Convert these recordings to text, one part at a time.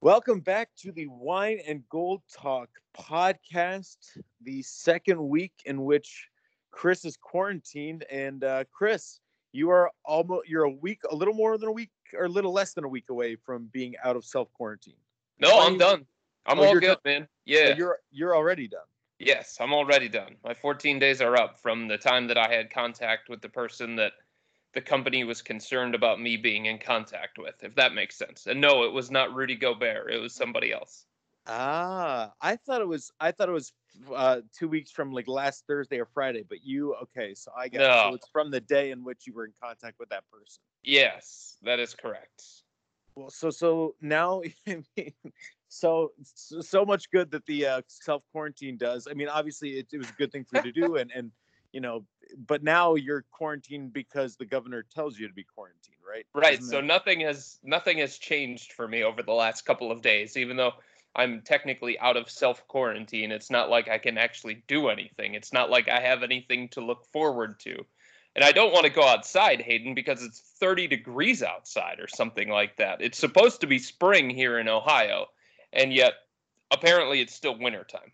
Welcome back to the Wine and Gold Talk podcast, the second week in which Chris is quarantined. And Chris, you are a little less than a week away from being out of self-quarantine. No, I'm done. All good, man. Yeah. So you're already done. Yes, I'm already done. My 14 days are up from the time that I had contact with the person that the company was concerned about me being in contact with, if that makes sense. And no, it was not Rudy Gobert. It was somebody else. I thought it was 2 weeks from like last Thursday or Friday, but so I got it. So it's from the day in which you were in contact with that person. Yes, that is correct. Well, so now, I mean, so much good that the self-quarantine does. I mean, obviously it was a good thing for you to do and you know, but now you're quarantined because the governor tells you to be quarantined, right? Right. So nothing has changed for me over the last couple of days, even though I'm technically out of self-quarantine. It's not like I can actually do anything. It's not like I have anything to look forward to. And I don't want to go outside, Hayden, because it's 30 degrees outside or something like that. It's supposed to be spring here in Ohio, and yet apparently it's still wintertime.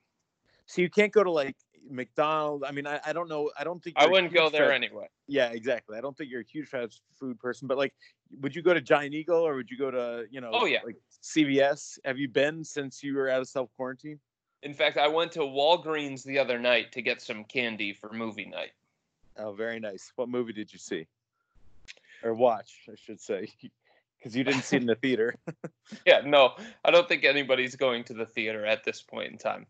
So you can't go to like McDonald's. I mean, I don't know. I don't think I wouldn't go there anyway. Yeah, exactly. I don't think you're a huge fast food person, but like, would you go to Giant Eagle or would you go to, you know, like CVS? Have you been since you were out of self-quarantine? In fact, I went to Walgreens the other night to get some candy for movie night. Oh, very nice. What movie did you see? Or watch, I should say. Because you didn't see it in the theater. Yeah, no, I don't think anybody's going to the theater at this point in time.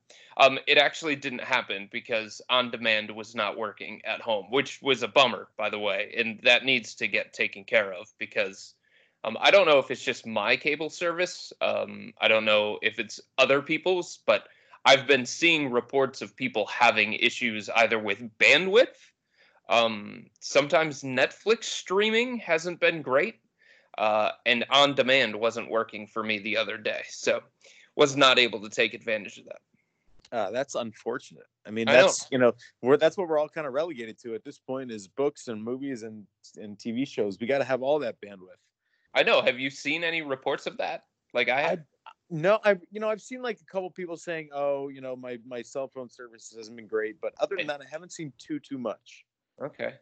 It actually didn't happen because on demand was not working at home, which was a bummer, by the way. And that needs to get taken care of because I don't know if it's just my cable service. I don't know if it's other people's, but I've been seeing reports of people having issues either with bandwidth. Sometimes Netflix streaming hasn't been great. And on demand wasn't working for me the other day. So was not able to take advantage of that. That's unfortunate. I mean, that's what we're all kind of relegated to at this point is books and movies and TV shows. We got to have all that bandwidth. I know. Have you seen any reports of that? Like I had? No, I've seen like a couple people saying, oh, you know, my cell phone service hasn't been great. But other than that, I haven't seen too much. Okay.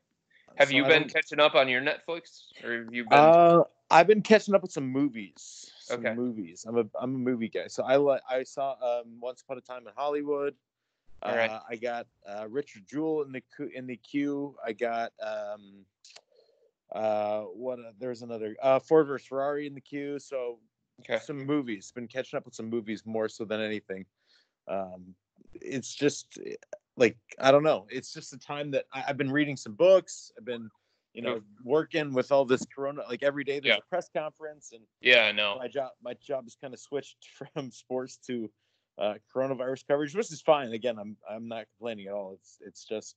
Have you been catching up on your Netflix, or have you been? I've been catching up with some movies. Okay. Movies. I'm a movie guy, so I saw Once Upon a Time in Hollywood. All right. I got Richard Jewell in the queue. I got there's another Ford vs Ferrari in the queue. So okay. Some movies. Been catching up with some movies more so than anything. It's just. Like, I don't know. It's just the time that I've been reading some books. I've been, you know, working with all this corona. Like every day there's a press conference. And yeah, I know. My job is kind of switched from sports to coronavirus coverage, which is fine. Again, I'm not complaining at all. It's just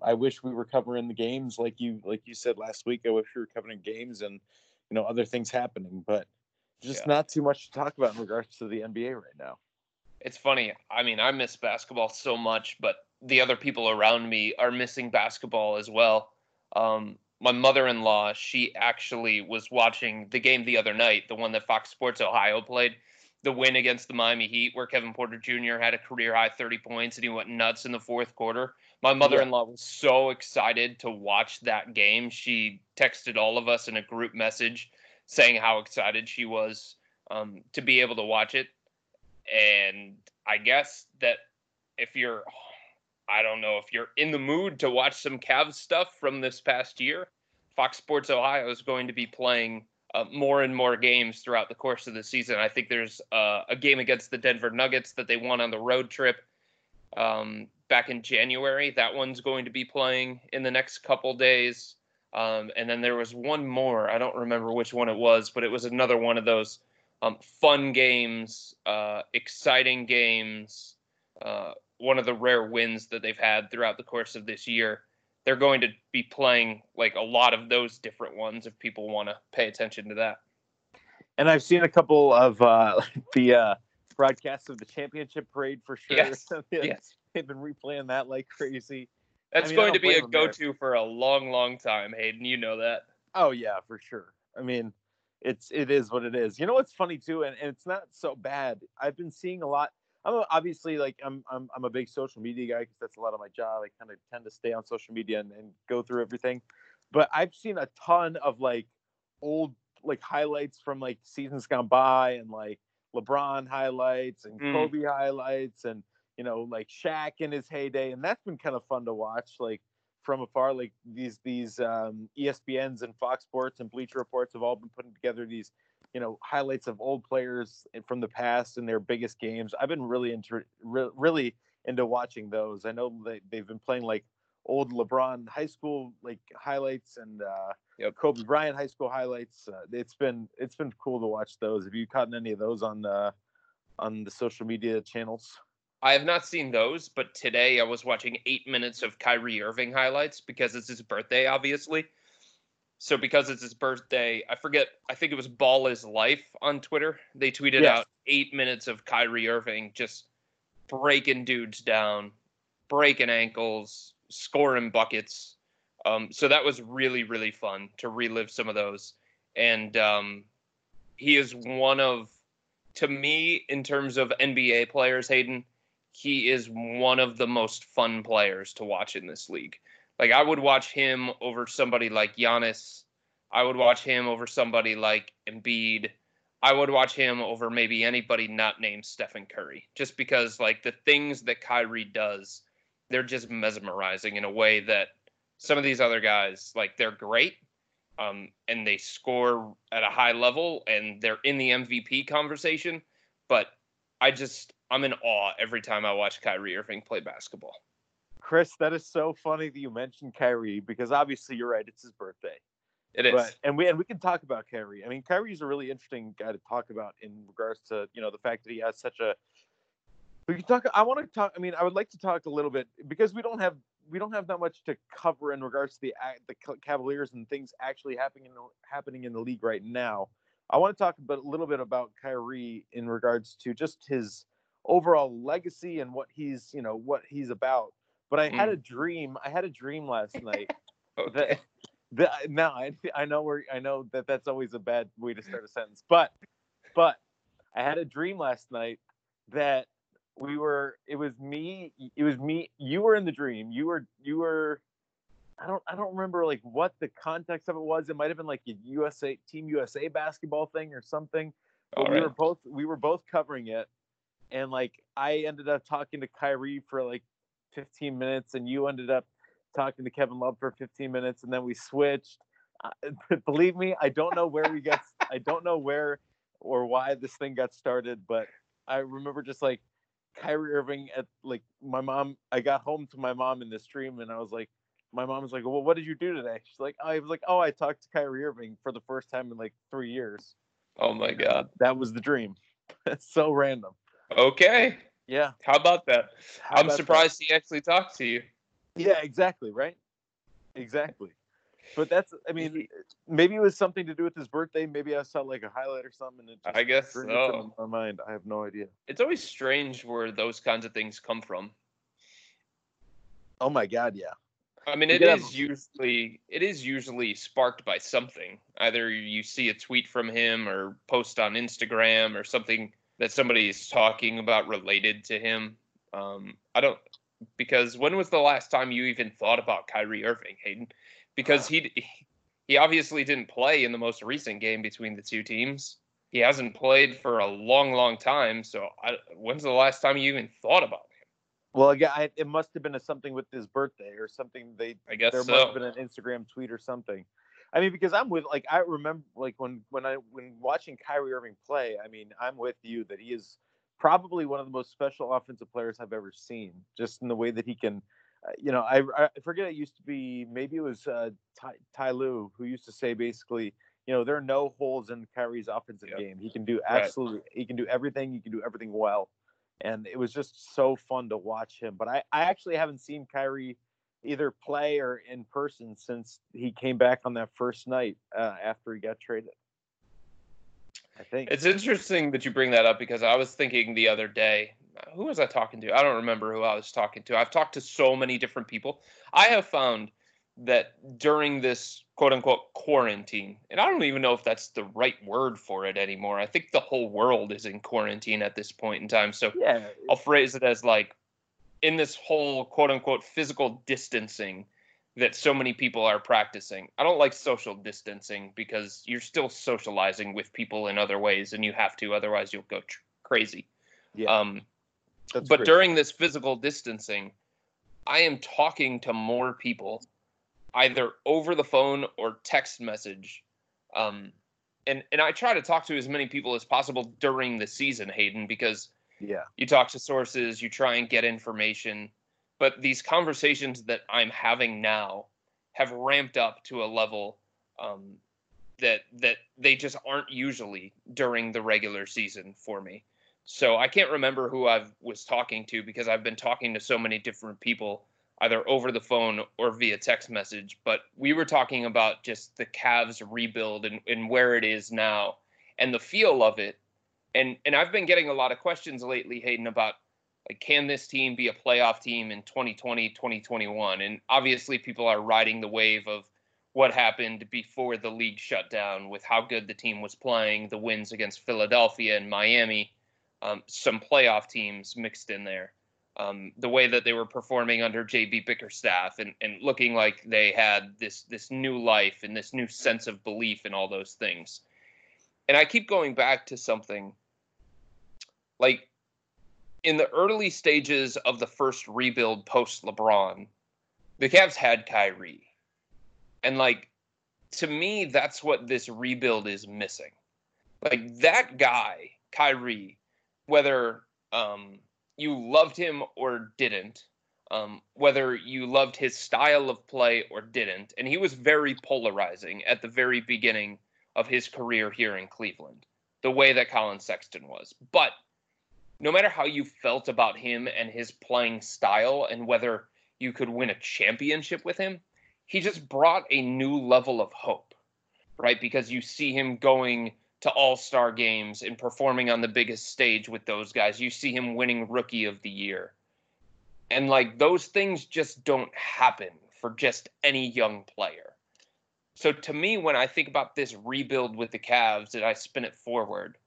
I wish we were covering the games like you said last week. I wish we were covering games and, you know, other things happening. But just not too much to talk about in regards to the NBA right now. It's funny. I mean, I miss basketball so much, but the other people around me are missing basketball as well. My mother-in-law, she actually was watching the game the other night, the one that Fox Sports Ohio played. the win against the Miami Heat, where Kevin Porter Jr. had a career-high 30 points, and he went nuts in the fourth quarter. My mother-in-law was so excited to watch that game. She texted all of us in a group message saying how excited she was to be able to watch it. And I guess that if you're, I don't know, if you're in the mood to watch some Cavs stuff from this past year, Fox Sports Ohio is going to be playing more and more games throughout the course of the season. I think there's a game against the Denver Nuggets that they won on the road trip back in January. That one's going to be playing in the next couple days. And then there was one more. I don't remember which one it was, but it was another one of those fun games, exciting games, one of the rare wins that they've had throughout the course of this year. They're going to be playing like a lot of those different ones if people want to pay attention to that. And I've seen a couple of the broadcasts of the championship parade for sure. Yes. Yes. They've been replaying that like crazy. That's going to be a go-to for a long, long time, Hayden. You know that. Oh, yeah, for sure. I mean, it is what it is. You know what's funny, too, and it's not so bad. I've been seeing a lot. I'm obviously a big social media guy because that's a lot of my job. I kind of tend to stay on social media and go through everything. But I've seen a ton of like old like highlights from like seasons gone by, and like LeBron highlights and Kobe highlights, and you know, like Shaq in his heyday, and that's been kind of fun to watch like from afar. Like these ESPNs and Fox Sports and Bleacher Reports have all been putting together these, you know, highlights of old players from the past and their biggest games. I've been really into watching those. I know they've been playing like old LeBron high school like highlights and Kobe Bryant high school highlights. It's been cool to watch those. Have you caught any of those on the social media channels? I have not seen those, but today I was watching 8 minutes of Kyrie Irving highlights because it's his birthday, obviously. So because it's his birthday, I forget, I think it was Ball is Life on Twitter. They tweeted out 8 minutes of Kyrie Irving just breaking dudes down, breaking ankles, scoring buckets. So that was really, really fun to relive some of those. And he is one of, to me, in terms of NBA players, Hayden, he is one of the most fun players to watch in this league. Like, I would watch him over somebody like Giannis. I would watch him over somebody like Embiid. I would watch him over maybe anybody not named Stephen Curry. Just because, like, the things that Kyrie does, they're just mesmerizing in a way that some of these other guys, like, they're great. And they score at a high level, and they're in the MVP conversation. But I'm in awe every time I watch Kyrie Irving play basketball. Chris, that is so funny that you mentioned Kyrie, because obviously you're right, it's his birthday. It is. And we can talk about Kyrie. I mean, Kyrie's a really interesting guy to talk about in regards to, you know, the fact that he has such a I would like to talk a little bit, because we don't have that much to cover in regards to the Cavaliers and things actually happening in the league right now. I want to talk a little bit about Kyrie in regards to just his overall legacy and what he's about. But I had a dream. I had a dream last night. Okay. I know that that's always a bad way to start a sentence. But I had a dream last night that it was me. You were in the dream. You were. I don't remember like what the context of it was. It might have been like a Team USA basketball thing or something. But we were both covering it, and like I ended up talking to Kyrie for like 15 minutes, and you ended up talking to Kevin Love for 15 minutes, and then we switched. Believe me, I don't know where I don't know where or why this thing got started, but I remember just like Kyrie Irving at like my mom. I got home to my mom in this dream, and I was like, my mom was like, well, what did you do today? She's like, I talked to Kyrie Irving for the first time in like 3 years. Oh my God. That was the dream. That's so random. Okay. Yeah. How about that? I'm surprised he actually talked to you. Yeah, exactly, right? Exactly. But maybe it was something to do with his birthday. Maybe I saw like a highlight or something. And it just, I guess so. In my mind, I have no idea. It's always strange where those kinds of things come from. Oh my God, yeah. I mean, it is usually sparked by something. Either you see a tweet from him or post on Instagram or something that somebody's talking about related to him. Because when was the last time you even thought about Kyrie Irving, Hayden? Because he obviously didn't play in the most recent game between the two teams. He hasn't played for a long, long time. So when's the last time you even thought about him? Well, again, it must have been something with his birthday or something. Must have been an Instagram tweet or something. I mean, because I'm with, like, I remember, like, when watching Kyrie Irving play, I mean, I'm with you that he is probably one of the most special offensive players I've ever seen, just in the way that he can, I forget, it used to be, maybe it was Ty Lue who used to say basically, there are no holes in Kyrie's offensive game. He can do he can do everything. He can do everything well. And it was just so fun to watch him. But I actually haven't seen Kyrie either play or in person since he came back on that first night after he got traded. I think it's interesting that you bring that up, because I was thinking the other day, who was I talking to? I don't remember who I was talking to. I've talked to so many different people. I have found that during this quote unquote quarantine, and I don't even know if that's the right word for it anymore. I think the whole world is in quarantine at this point in time. So yeah. I'll phrase it as like, in this whole quote unquote physical distancing that so many people are practicing. I don't like social distancing, because you're still socializing with people in other ways, and you have to, otherwise you'll go crazy. Yeah. But during this physical distancing, I am talking to more people either over the phone or text message. And I try to talk to as many people as possible during the season, Hayden, because you talk to sources, you try and get information, but these conversations that I'm having now have ramped up to a level that they just aren't usually during the regular season for me. So I can't remember who I was talking to, because I've been talking to so many different people, either over the phone or via text message. But we were talking about just the Cavs rebuild and where it is now and the feel of it. And I've been getting a lot of questions lately, Hayden, about, like, can this team be a playoff team in 2020, 2021? And obviously people are riding the wave of what happened before the league shut down with how good the team was playing, the wins against Philadelphia and Miami, some playoff teams mixed in there, the way that they were performing under J.B. Bickerstaff and looking like they had this new life and this new sense of belief and all those things. And I keep going back to something like, in the early stages of the first rebuild post LeBron, the Cavs had Kyrie. And, like, to me, that's what this rebuild is missing. Like, that guy, Kyrie, whether you loved him or didn't, whether you loved his style of play or didn't, and he was very polarizing at the very beginning of his career here in Cleveland, the way that Colin Sexton was. But no matter how you felt about him and his playing style and whether you could win a championship with him, he just brought a new level of hope, right? Because you see him going to all-star games and performing on the biggest stage with those guys. You see him winning Rookie of the Year. And, like, those things just don't happen for just any young player. So to me, when I think about this rebuild with the Cavs and I spin it forward,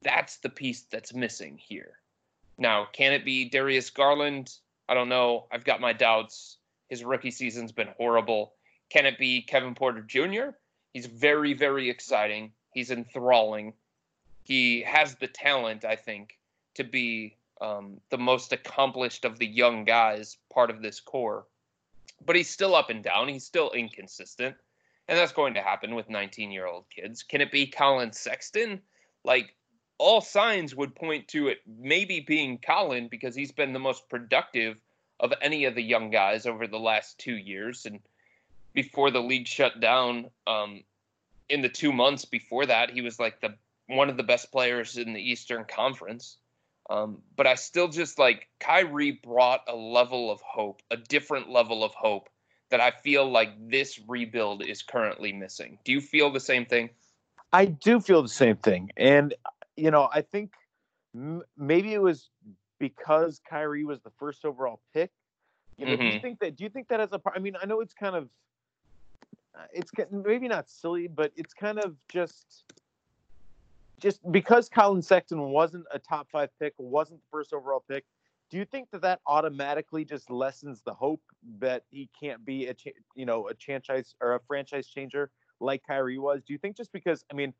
that's the piece that's missing here. Now, can it be Darius Garland? I don't know. I've got my doubts. His rookie season's been horrible. Can it be Kevin Porter Jr.? He's very, very exciting. He's enthralling. He has the talent, I think, to be the most accomplished of the young guys, part of this core. But he's still up and down. He's still inconsistent. And that's going to happen with 19-year-old kids. Can it be Colin Sexton? Like, all signs would point to it maybe being Colin, because he's been the most productive of any of the young guys over the last 2 years. And before the league shut down, in the 2 months before that, he was like one of the best players in the Eastern Conference. But I still just, like, Kyrie brought a level of hope, a different level of hope that I feel like this rebuild is currently missing. Do you feel the same thing? I do feel the same thing. And I think maybe it was because Kyrie was the first overall pick. Do you think that as a part? I mean, I know it's kind of, it's maybe not silly, but it's kind of just, just because Colin Sexton wasn't a top five pick, wasn't the first overall pick, do you think that that automatically just lessens the hope that he can't be a franchise or a franchise changer like Kyrie was? Do you think just because, I mean,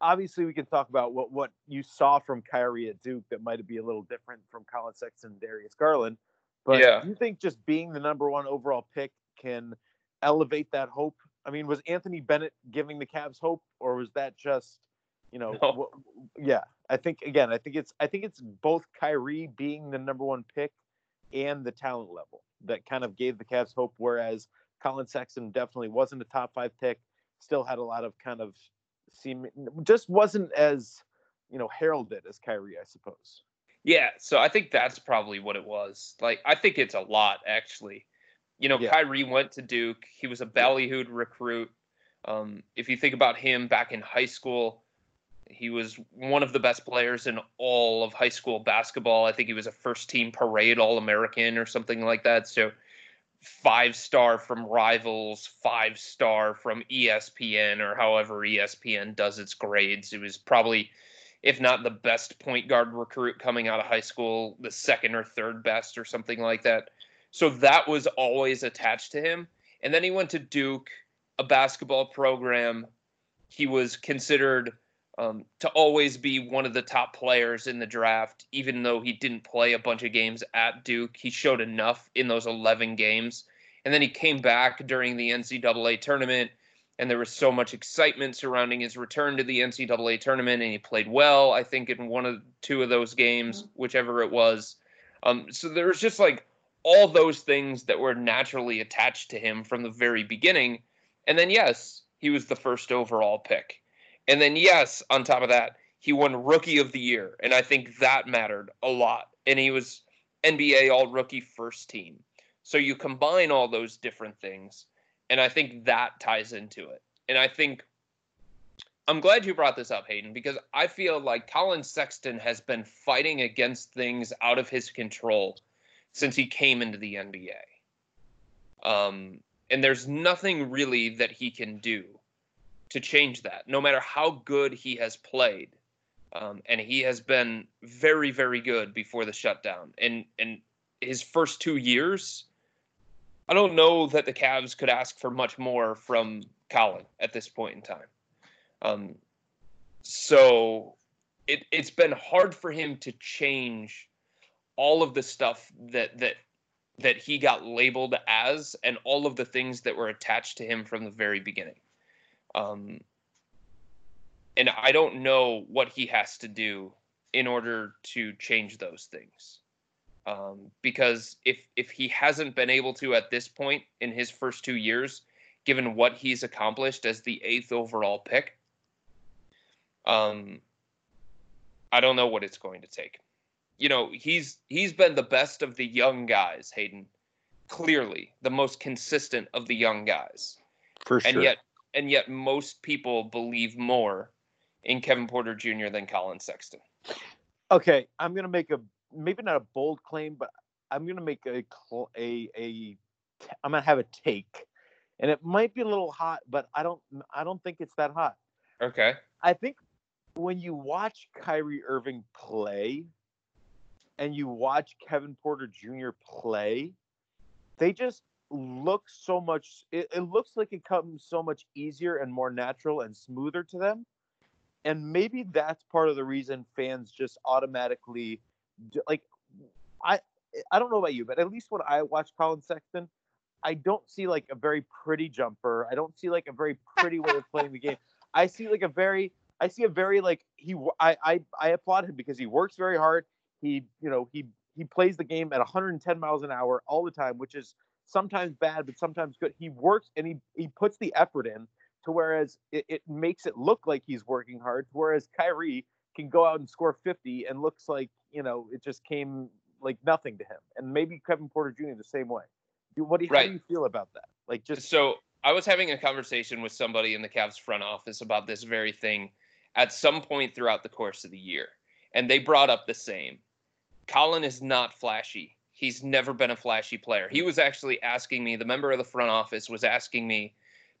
obviously we can talk about what you saw from Kyrie at Duke that might be a little different from Colin Sexton and Darius Garland, but do you think just being the number one overall pick can elevate that hope? I mean, was Anthony Bennett giving the Cavs hope, or was that just, no. I think it's both Kyrie being the number one pick and the talent level that kind of gave the Cavs hope, whereas Colin Sexton definitely wasn't a top five pick, still had a lot of kind of just wasn't as, heralded as Kyrie, I suppose. Yeah, so I think that's probably what it was. Like, I think it's a lot, actually. Kyrie went to Duke. He was a ballyhooed recruit. If you think about him back in high school, he was one of the best players in all of high school basketball. I think he was a first-team parade All-American or something like that. So five-star from Rivals, five-star from ESPN, or however ESPN does its grades. It was probably, if not the best point guard recruit coming out of high school, the second or third best or something like that. So that was always attached to him. And then he went to Duke, a basketball program. He was considered to always be one of the top players in the draft, even though he didn't play a bunch of games at Duke. He showed enough in those 11 games. And then he came back during the NCAA tournament, and there was so much excitement surrounding his return to the NCAA tournament, and he played well, I think, in one of two of those games, whichever it was. So there was just like all those things that were naturally attached to him from the very beginning. And then, yes, he was the first overall pick. And then, yes, on top of that, he won Rookie of the Year. And I think that mattered a lot. And he was NBA All-Rookie First Team. So you combine all those different things, and I think that ties into it. And I think I'm glad you brought this up, Hayden, because I feel like Colin Sexton has been fighting against things out of his control since he came into the NBA. And there's nothing really that he can do to change that, no matter how good he has played. And he has been very, very good before the shutdown. And his first 2 years, I don't know that the Cavs could ask for much more from Colin at this point in time. So it's been hard for him to change all of the stuff that he got labeled as, and all of the things that were attached to him from the very beginning. And I don't know what he has to do in order to change those things. Because if he hasn't been able to at this point in his first 2 years, given what he's accomplished as the 8th overall pick, I don't know what it's going to take. He's been the best of the young guys, Hayden. Clearly, the most consistent of the young guys. For sure. And yet, most people believe more in Kevin Porter Jr. than Colin Sexton. Okay, I'm gonna make maybe not a bold claim, but I'm gonna make I'm gonna have a take, and it might be a little hot, but I don't think it's that hot. Okay. I think when you watch Kyrie Irving play, and you watch Kevin Porter Jr. play, they just look so much. It looks like it comes so much easier and more natural and smoother to them. And maybe that's part of the reason fans just automatically like. I don't know about you, but at least when I watch Colin Sexton, I don't see like a very pretty jumper. I don't see like a very pretty way of playing the game. I applaud him because he works very hard. He plays the game at 110 miles an hour all the time, which is sometimes bad, but sometimes good. He works and he puts the effort in to whereas it makes it look like he's working hard, whereas Kyrie can go out and score 50 and looks like, it just came like nothing to him. And maybe Kevin Porter Jr. the same way. How do you feel about that? So I was having a conversation with somebody in the Cavs front office about this very thing at some point throughout the course of the year. And they brought up the same. Colin is not flashy. He's never been a flashy player. He was actually asking me, the member of the front office was asking me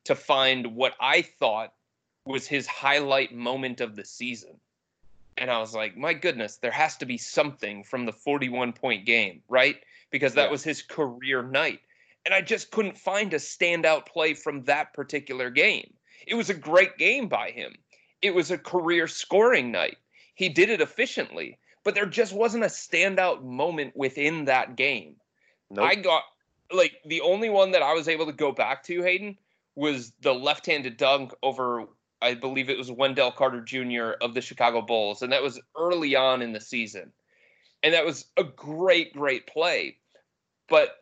to find what I thought was his highlight moment of the season. And I was like, my goodness, there has to be something from the 41-point game, right? Because that was his career night. And I just couldn't find a standout play from that particular game. It was a great game by him. It was a career scoring night. He did it efficiently, but there just wasn't a standout moment within that game. Nope. I got, like, the only one that I was able to go back to, Hayden, was the left-handed dunk over, I believe it was Wendell Carter Jr. of the Chicago Bulls, and that was early on in the season. And that was a great, great play. But,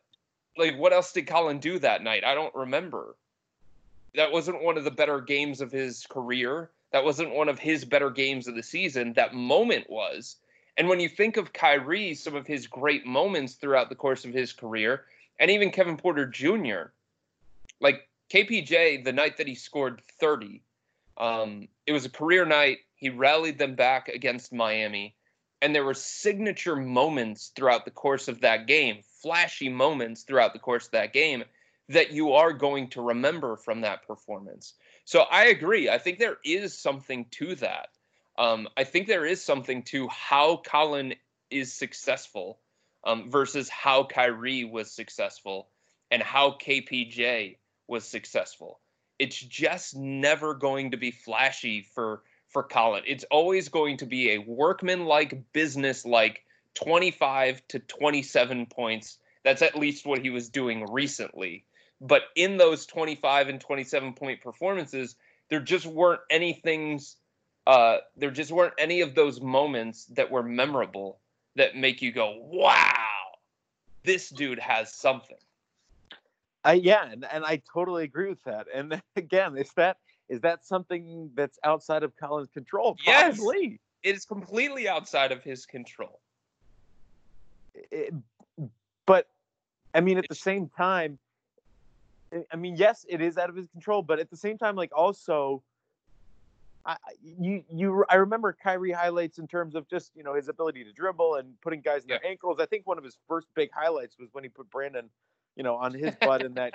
like, what else did Colin do that night? I don't remember. That wasn't one of the better games of his career. That wasn't one of his better games of the season. That moment was. And when you think of Kyrie, some of his great moments throughout the course of his career, and even Kevin Porter Jr., like KPJ, the night that he scored 30, it was a career night. He rallied them back against Miami, and there were signature moments throughout the course of that game, flashy moments throughout the course of that game that you are going to remember from that performance. So I agree. I think there is something to that. I think there is something to how Colin is successful versus how Kyrie was successful and how KPJ was successful. It's just never going to be flashy for Colin. It's always going to be a workman-like, business-like 25 to 27 points. That's at least what he was doing recently. But in those 25 and 27-point performances, there just weren't any of those moments that were memorable that make you go, wow, this dude has something. And I totally agree with that. And again, is that something that's outside of Colin's control? Probably. Yes, it is completely outside of his control. But, I mean, at the same time, I mean, yes, it is out of his control, but at the same time, like, also, I remember Kyrie highlights in terms of just, you know, his ability to dribble and putting guys in their ankles. I think one of his first big highlights was when he put Brandon, you know, on his butt in that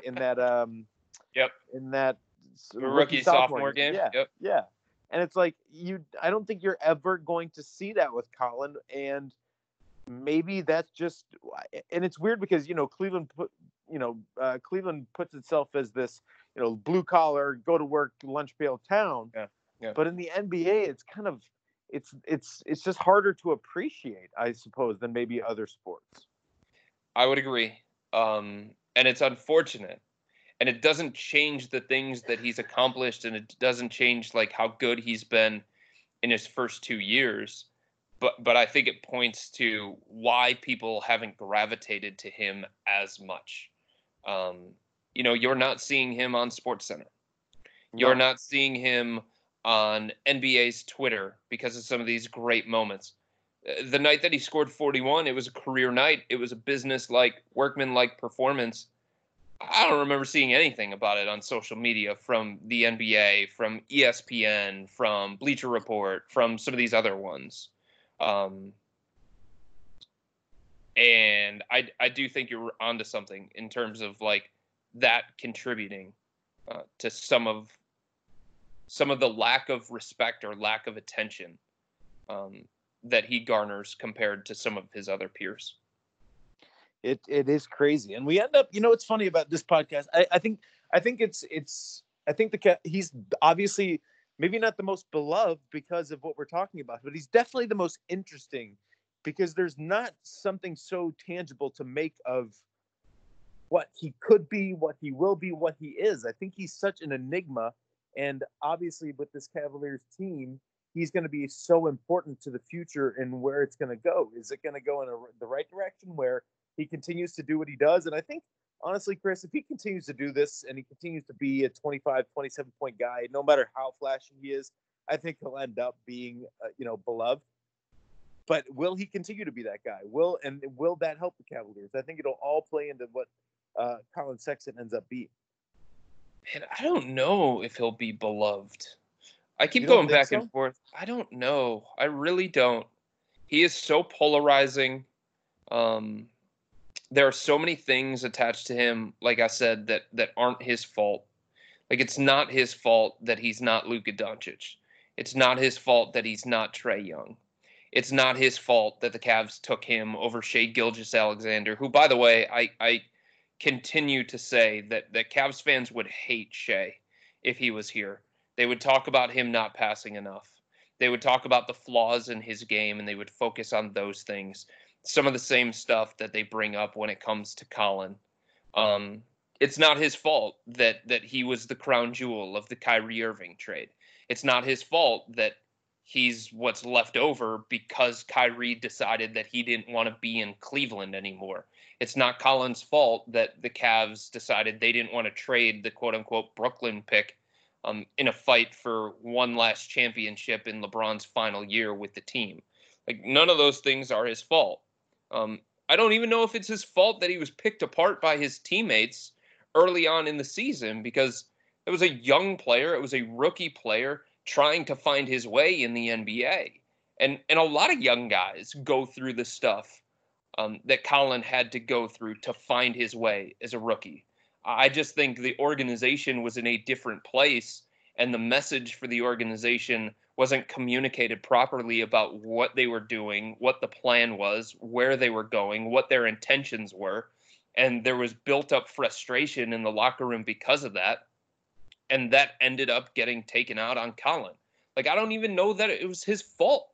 rookie sophomore game. Yeah. And it's like, I don't think you're ever going to see that with Colin, and maybe that's just, and it's weird because, you know, Cleveland puts itself as this, you know, blue collar, go to work, lunch pail town. Yeah. But in the NBA, it's kind of, it's just harder to appreciate, I suppose, than maybe other sports. I would agree. And it's unfortunate, and it doesn't change the things that he's accomplished. And it doesn't change like how good he's been in his first 2 years. But I think it points to why people haven't gravitated to him as much. You know, you're not seeing him on SportsCenter. You're not seeing him on NBA's Twitter because of some of these great moments. The night that he scored 41, it was a career night. It was a business-like, workman-like performance. I don't remember seeing anything about it on social media from the NBA, from ESPN, from Bleacher Report, from some of these other ones. And I do think you're onto something in terms of like that contributing to some of the lack of respect or lack of attention that he garners compared to some of his other peers. It is crazy, and we end up. You know, what's funny about this podcast? I think he's obviously maybe not the most beloved because of what we're talking about, but he's definitely the most interesting because there's not something so tangible to make of what he could be, what he will be, what he is. I think he's such an enigma. And obviously with this Cavaliers team, he's going to be so important to the future and where it's going to go. Is it going to go in the right direction where he continues to do what he does? And I think, honestly, Chris, if he continues to do this and he continues to be a 25, 27-point guy, no matter how flashy he is, I think he'll end up being, beloved. But will he continue to be that guy? Will that help the Cavaliers? I think it'll all play into what Colin Sexton ends up being. Man, I don't know if he'll be beloved. I keep going back and forth. I don't know. I really don't. He is so polarizing. There are so many things attached to him, like I said, that aren't his fault. Like, it's not his fault that he's not Luka Doncic. It's not his fault that he's not Trae Young. It's not his fault that the Cavs took him over Shai Gilgeous-Alexander, who, by the way, I continue to say that Cavs fans would hate Shai if he was here. They would talk about him not passing enough. They would talk about the flaws in his game, and they would focus on those things. Some of the same stuff that they bring up when it comes to Colin. It's not his fault that he was the crown jewel of the Kyrie Irving trade. It's not his fault that he's what's left over because Kyrie decided that he didn't want to be in Cleveland anymore. It's not Colin's fault that the Cavs decided they didn't want to trade the quote-unquote Brooklyn pick in a fight for one last championship in LeBron's final year with the team. Like, none of those things are his fault. I don't even know if it's his fault that he was picked apart by his teammates early on in the season, because it was a young player. It was a rookie player trying to find his way in the NBA. And a lot of young guys go through the stuff that Colin had to go through to find his way as a rookie. I just think the organization was in a different place, and the message for the organization wasn't communicated properly about what they were doing, what the plan was, where they were going, what their intentions were. And there was built up frustration in the locker room because of that. And that ended up getting taken out on Colin. Like, I don't even know that it was his fault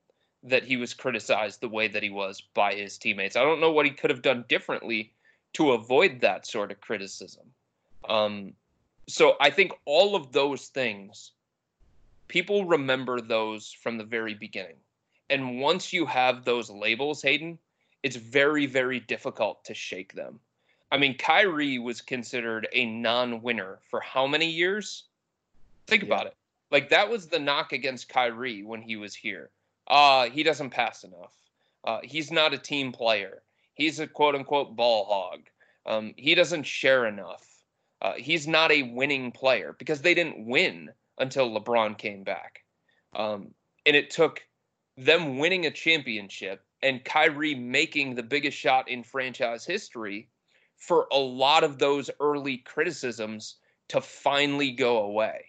that he was criticized the way that he was by his teammates. I don't know what he could have done differently to avoid that sort of criticism. So I think all of those things, people remember those from the very beginning. And once you have those labels, Hayden, it's very, very difficult to shake them. I mean, Kyrie was considered a non-winner for how many years? Think about it. Like, that was the knock against Kyrie when he was here. He doesn't pass enough. He's not a team player. He's a quote-unquote ball hog. He doesn't share enough. He's not a winning player, because they didn't win until LeBron came back. And it took them winning a championship and Kyrie making the biggest shot in franchise history for a lot of those early criticisms to finally go away.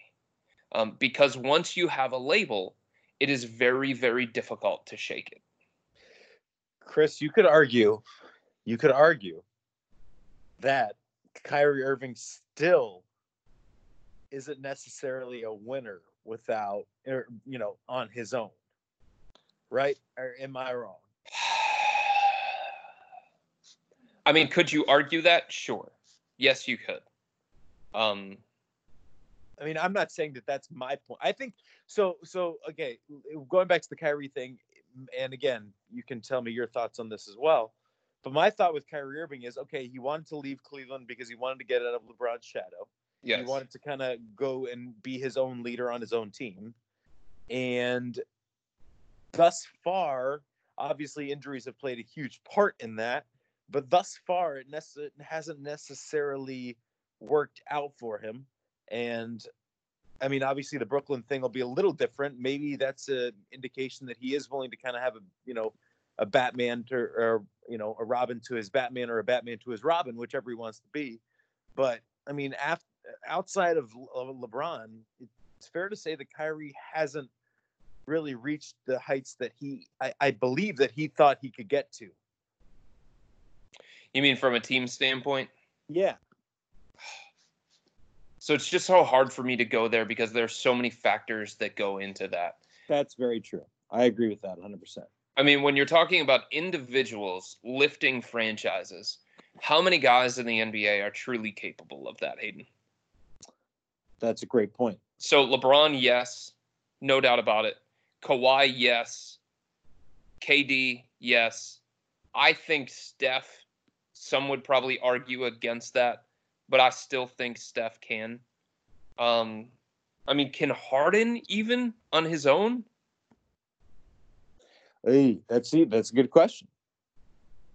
Because once you have a label, it is very, very difficult to shake it. Chris, you could argue that Kyrie Irving still isn't necessarily a winner without, on his own. Right? Or am I wrong? I mean, could you argue that? Sure. Yes, you could. I mean, I'm not saying that that's my point. I think so. So, okay, going back to the Kyrie thing, and again, you can tell me your thoughts on this as well. But my thought with Kyrie Irving is, okay, he wanted to leave Cleveland because he wanted to get out of LeBron's shadow. Yes. He wanted to kind of go and be his own leader on his own team. And thus far, obviously injuries have played a huge part in that. But thus far, it hasn't necessarily worked out for him. And, I mean, obviously the Brooklyn thing will be a little different. Maybe that's an indication that he is willing to kind of have a Batman or a Robin to his Batman or a Batman to his Robin, whichever he wants to be. But, I mean, outside of LeBron, it's fair to say that Kyrie hasn't really reached the heights that I believe that he thought he could get to. You mean from a team standpoint? Yeah. So it's just so hard for me to go there because there's so many factors that go into that. That's very true. I agree with that 100%. I mean, when you're talking about individuals lifting franchises, how many guys in the NBA are truly capable of that, Hayden? That's a great point. So LeBron, yes. No doubt about it. Kawhi, yes. KD, yes. I think Steph... Some would probably argue against that, but I still think Steph can. I mean, can Harden even on his own? Hey, that's a good question.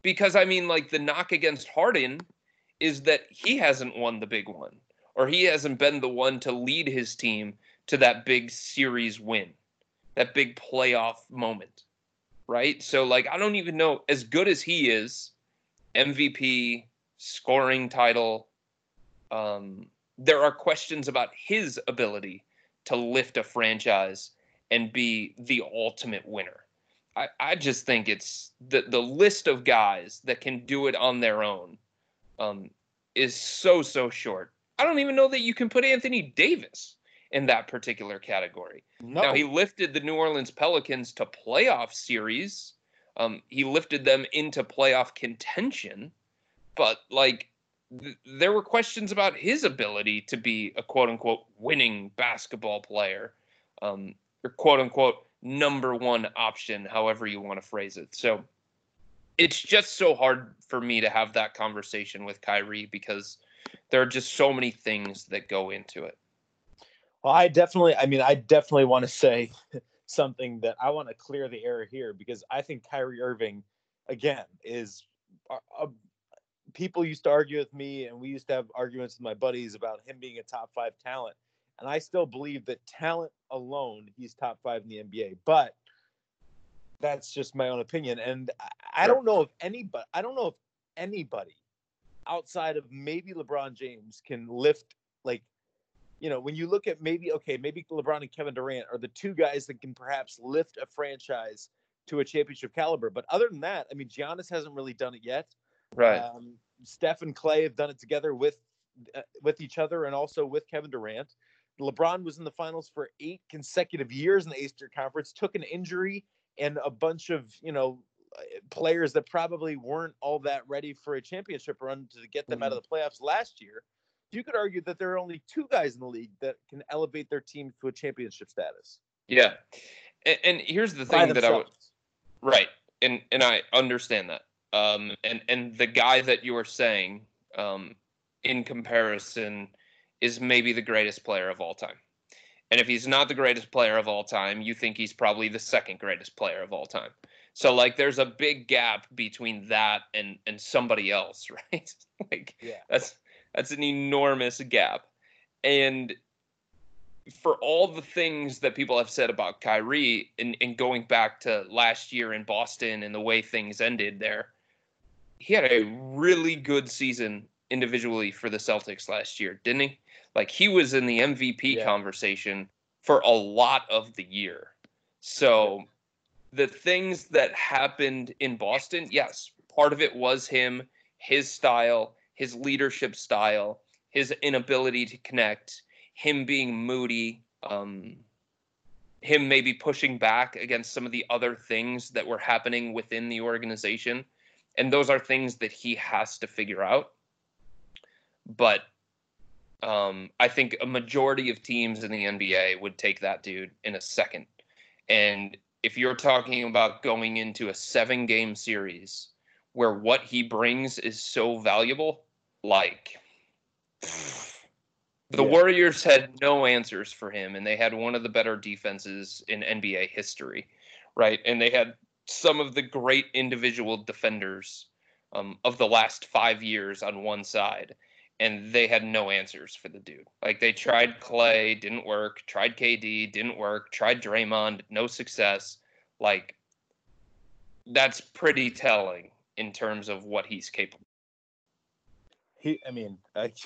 Because, I mean, like, the knock against Harden is that he hasn't won the big one, or he hasn't been the one to lead his team to that big series win, that big playoff moment, right? So, like, I don't even know, as good as he is, MVP, scoring title, there are questions about his ability to lift a franchise and be the ultimate winner. I just think it's the list of guys that can do it on their own is so short. I don't even know that you can put Anthony Davis in that particular category. No. Now, he lifted the New Orleans Pelicans to playoff series. He lifted them into playoff contention. But, like, there were questions about his ability to be a quote-unquote winning basketball player, or quote-unquote number one option, however you want to phrase it. So it's just so hard for me to have that conversation with Kyrie because there are just so many things that go into it. Well, I definitely want to say something that I want to clear the air here, because I think Kyrie Irving, again, is people used to argue with me, and we used to have arguments with my buddies about him being a top five talent. And I still believe that talent alone, he's top five in the NBA. But that's just my own opinion. And I don't know if anybody outside of maybe LeBron James can lift, like, you know, when you look at maybe LeBron and Kevin Durant are the two guys that can perhaps lift a franchise to a championship caliber. But other than that, I mean, Giannis hasn't really done it yet. Right. Steph and Clay have done it together with each other and also with Kevin Durant. LeBron was in the finals for 8 consecutive years in the Eastern Conference, took an injury and a bunch of, you know, players that probably weren't all that ready for a championship run to get them out of the playoffs last year. You could argue that there are only 2 guys in the league that can elevate their team to a championship status. Yeah. And here's the thing that I would, right. And I understand that. And the guy that you are saying, in comparison, is maybe the greatest player of all time. And if he's not the greatest player of all time, you think he's probably the second greatest player of all time. So, like, there's a big gap between that and somebody else, right? Like, yeah. That's an enormous gap. And for all the things that people have said about Kyrie, and going back to last year in Boston and the way things ended there, he had a really good season individually for the Celtics last year, didn't he? Like, he was in the MVP conversation for a lot of the year. So the things that happened in Boston, yes, part of it was him, his style, his leadership style, his inability to connect, him being moody, him maybe pushing back against some of the other things that were happening within the organization. And those are things that he has to figure out. But I think a majority of teams in the NBA would take that dude in a second. And if you're talking about going into a 7-game series where what he brings is so valuable, like, the Warriors had no answers for him, and they had one of the better defenses in NBA history, right? And they had some of the great individual defenders of the last 5 years on one side. And they had no answers for the dude. Like, they tried Clay, didn't work. Tried KD, didn't work. Tried Draymond, no success. Like, that's pretty telling in terms of what he's capable of.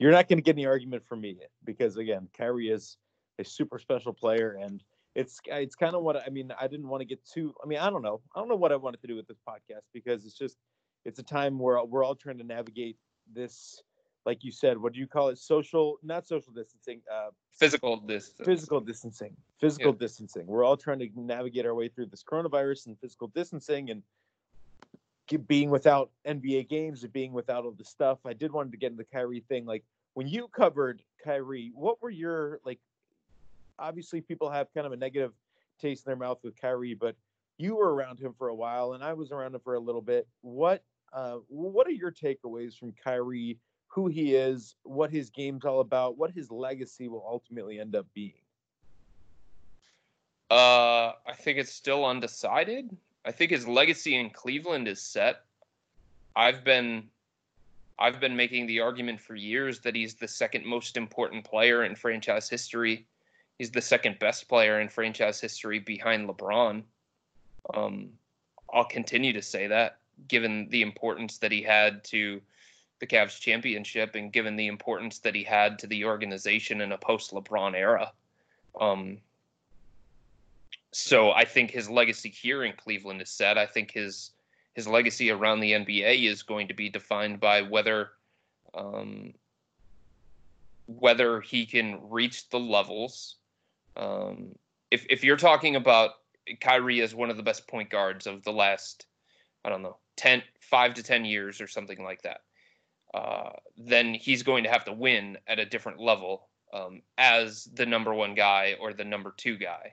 You're not going to get any argument from me because, again, Kyrie is a super special player. And it's kind of what – I mean, I didn't want to get too – I mean, I don't know. I don't know what I wanted to do with this podcast because it's just – it's a time where we're all trying to navigate this – like you said, what do you call it? Physical distancing. Physical distancing. We're all trying to navigate our way through this coronavirus and physical distancing and being without NBA games and being without all the stuff. I did want to get into the Kyrie thing. Like, when you covered Kyrie, what were your, like, obviously people have kind of a negative taste in their mouth with Kyrie, but you were around him for a while and I was around him for a little bit. What are your takeaways from Kyrie? Who he is, what his game's all about, what his legacy will ultimately end up being? I think it's still undecided. I think his legacy in Cleveland is set. I've been making the argument for years that he's the second most important player in franchise history. He's the second best player in franchise history behind LeBron. I'll continue to say that, given the importance that he had to the Cavs championship and given the importance that he had to the organization in a post-LeBron era. So I think his legacy here in Cleveland is set. I think his legacy around the NBA is going to be defined by whether he can reach the levels. If you're talking about Kyrie as one of the best point guards of the last, 5 to 10 years or something like that, then he's going to have to win at a different level as the number one guy or the number two guy.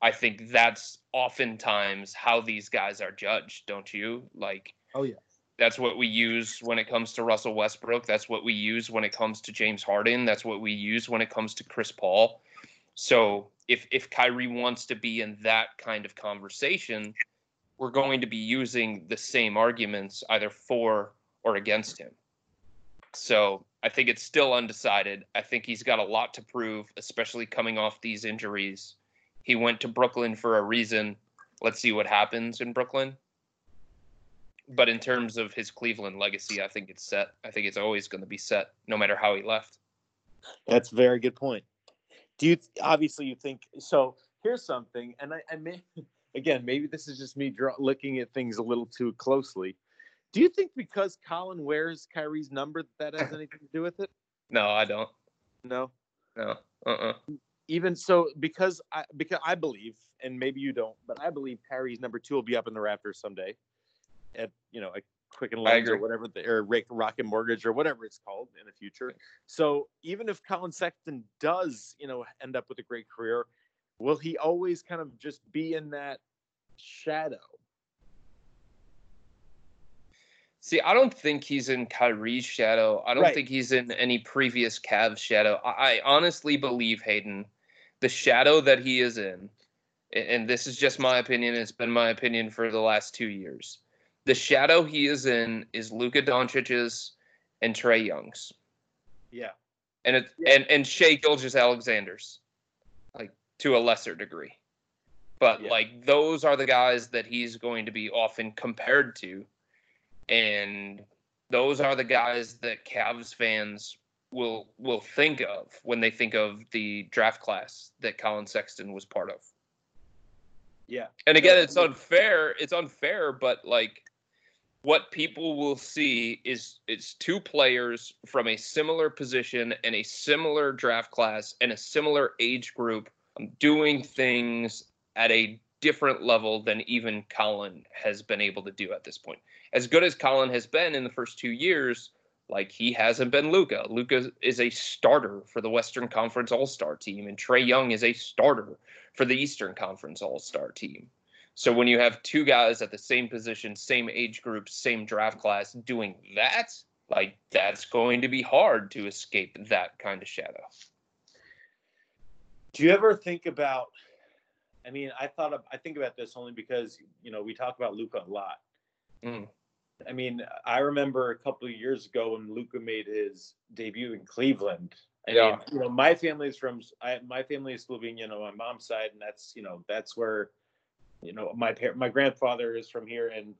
I think that's oftentimes how these guys are judged, don't you? Like, oh yeah, that's what we use when it comes to Russell Westbrook. That's what we use when it comes to James Harden. That's what we use when it comes to Chris Paul. So if Kyrie wants to be in that kind of conversation, we're going to be using the same arguments either for or against him. So I think it's still undecided. I think he's got a lot to prove, especially coming off these injuries. He went to Brooklyn for a reason. Let's see what happens in Brooklyn. But in terms of his Cleveland legacy, I think it's set. I think it's always going to be set, no matter how he left. That's a very good point. You think so? Here's something, and I may again, maybe this is just me looking at things a little too closely. Do you think because Colin wears Kyrie's number that has anything to do with it? No, I don't. No. Even so, because I believe, and maybe you don't, but I believe Kyrie's number 2 will be up in the Raptors someday at a Quicken Loans or whatever, or Rocket Mortgage or whatever it's called in the future. So even if Colin Sexton does, end up with a great career, will he always kind of just be in that shadow? See, I don't think he's in Kyrie's shadow. I don't think he's in any previous Cavs shadow. I honestly believe, Hayden, the shadow that he is in, and this is just my opinion, it's been my opinion for the last 2 years, the shadow he is in is Luka Doncic's and Trae Young's. Yeah. And Shai Gilgeous-Alexander's, like, to a lesser degree. But, those are the guys that he's going to be often compared to. And those are the guys that Cavs fans will think of when they think of the draft class that Colin Sexton was part of. Yeah. And again, it's unfair. It's unfair, but, what people will see is it's two players from a similar position and a similar draft class and a similar age group doing things at a different level than even Colin has been able to do at this point. As good as Colin has been in the first 2 years, he hasn't been Luka. Luka is a starter for the Western Conference All-Star team, and Trae Young is a starter for the Eastern Conference All-Star team. So when you have two guys at the same position, same age group, same draft class doing that, that's going to be hard to escape that kind of shadow. Do you ever think about, I think about this only because, we talk about Luka a lot. Mm. I remember a couple of years ago when Luka made his debut in Cleveland. My family is Slovenian on my mom's side, and that's where, my grandfather is from here, and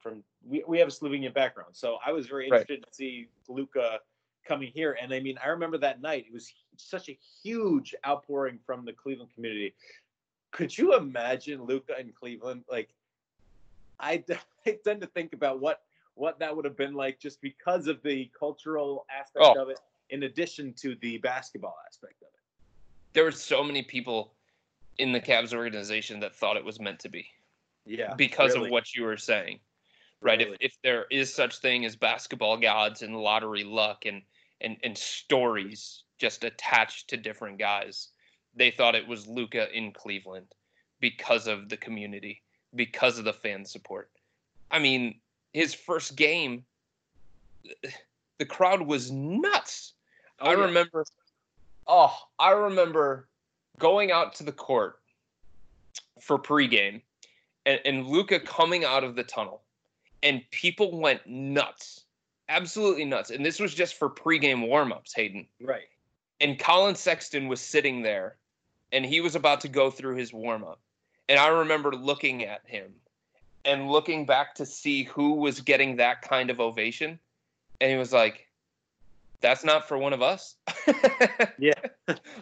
we have a Slovenian background. So I was very interested to see Luka coming here. And I remember that night, it was such a huge outpouring from the Cleveland community. Could you imagine Luka in Cleveland? I tend to think about what that would have been like just because of the cultural aspect of it, in addition to the basketball aspect of it. There were so many people in the Cavs organization that thought it was meant to be. Yeah. Because of what you were saying. Right. Really. If there is such thing as basketball gods and lottery luck and stories just attached to different guys, they thought it was Luka in Cleveland because of the community, because of the fan support. His first game, the crowd was nuts. I remember going out to the court for pregame and Luka coming out of the tunnel, and people went nuts, absolutely nuts. And this was just for pregame warmups, Hayden. Right. And Colin Sexton was sitting there, and he was about to go through his warm-up. And I remember looking at him and looking back to see who was getting that kind of ovation. And he was like, that's not for one of us. Yeah.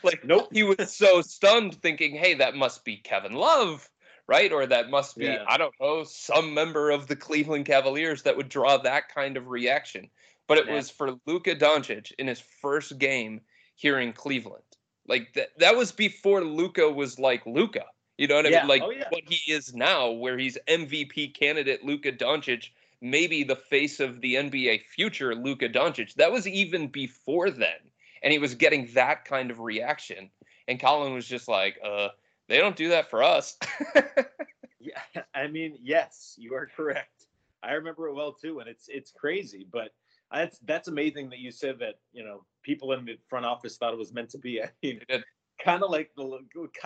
Like, nope. He was so stunned thinking, hey, that must be Kevin Love, right? Or that must be, I don't know, some member of the Cleveland Cavaliers that would draw that kind of reaction. But it was for Luka Doncic in his first game here in Cleveland. Like, that was before Luka was like Luka. You know what I mean? Like what he is now, where he's MVP candidate Luka Doncic, maybe the face of the NBA future Luka Doncic. That was even before then. And he was getting that kind of reaction. And Colin was just like, they don't do that for us. Yeah, I mean, yes, you are correct. I remember it well, too. And it's crazy. But that's amazing that you said that, you know, people in the front office thought it was meant to be. I mean, kind of like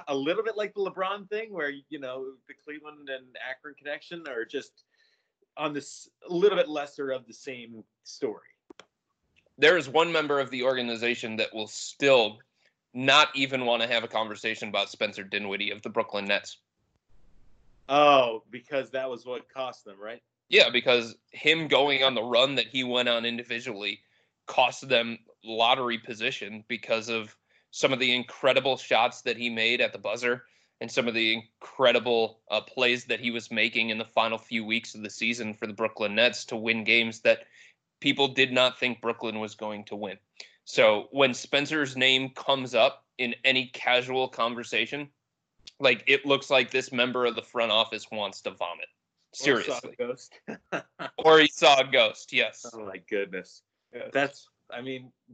a little bit like the LeBron thing where, you know, the Cleveland and Akron connection are just on this a little bit lesser of the same story. There is one member of the organization that will still not even want to have a conversation about Spencer Dinwiddie of the Brooklyn Nets. Oh, because that was what cost them, right? Yeah, because him going on the run that he went on individually cost them lottery position because of some of the incredible shots that he made at the buzzer and some of the incredible plays that he was making in the final few weeks of the season for the Brooklyn Nets to win games that people did not think Brooklyn was going to win. So when Spencer's name comes up in any casual conversation, like, it looks like this member of the front office wants to vomit. Seriously. Or saw a ghost. Or he saw a ghost, yes. Oh, my goodness. Yes.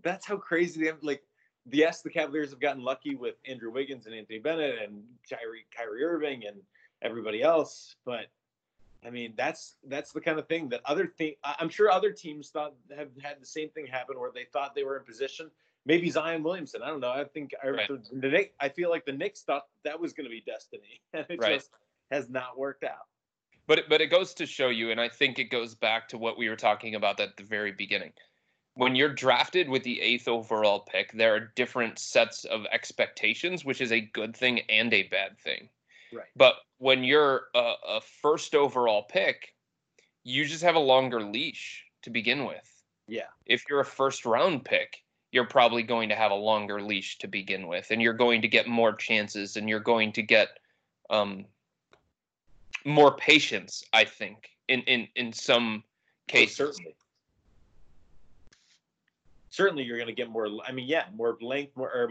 That's how crazy they, like, yes, the Cavaliers have gotten lucky with Andrew Wiggins and Anthony Bennett and Kyrie Irving and everybody else, but I mean that's the kind of thing that I'm sure other teams thought have had the same thing happen where they thought they were in position. Maybe Zion Williamson, I don't know. I think I feel like the Knicks thought that was going to be destiny, and it just has not worked out. But it goes to show you, and I think it goes back to what we were talking about at the very beginning. When you're drafted with the 8th overall pick, there are different sets of expectations, which is a good thing and a bad thing. Right. But when you're a first overall pick, you just have a longer leash to begin with. Yeah. If you're a first round pick, you're probably going to have a longer leash to begin with, and you're going to get more chances, and you're going to get more patience, I think, in some cases. Oh, certainly. Certainly, you're going to get more. I mean, yeah, more blank, more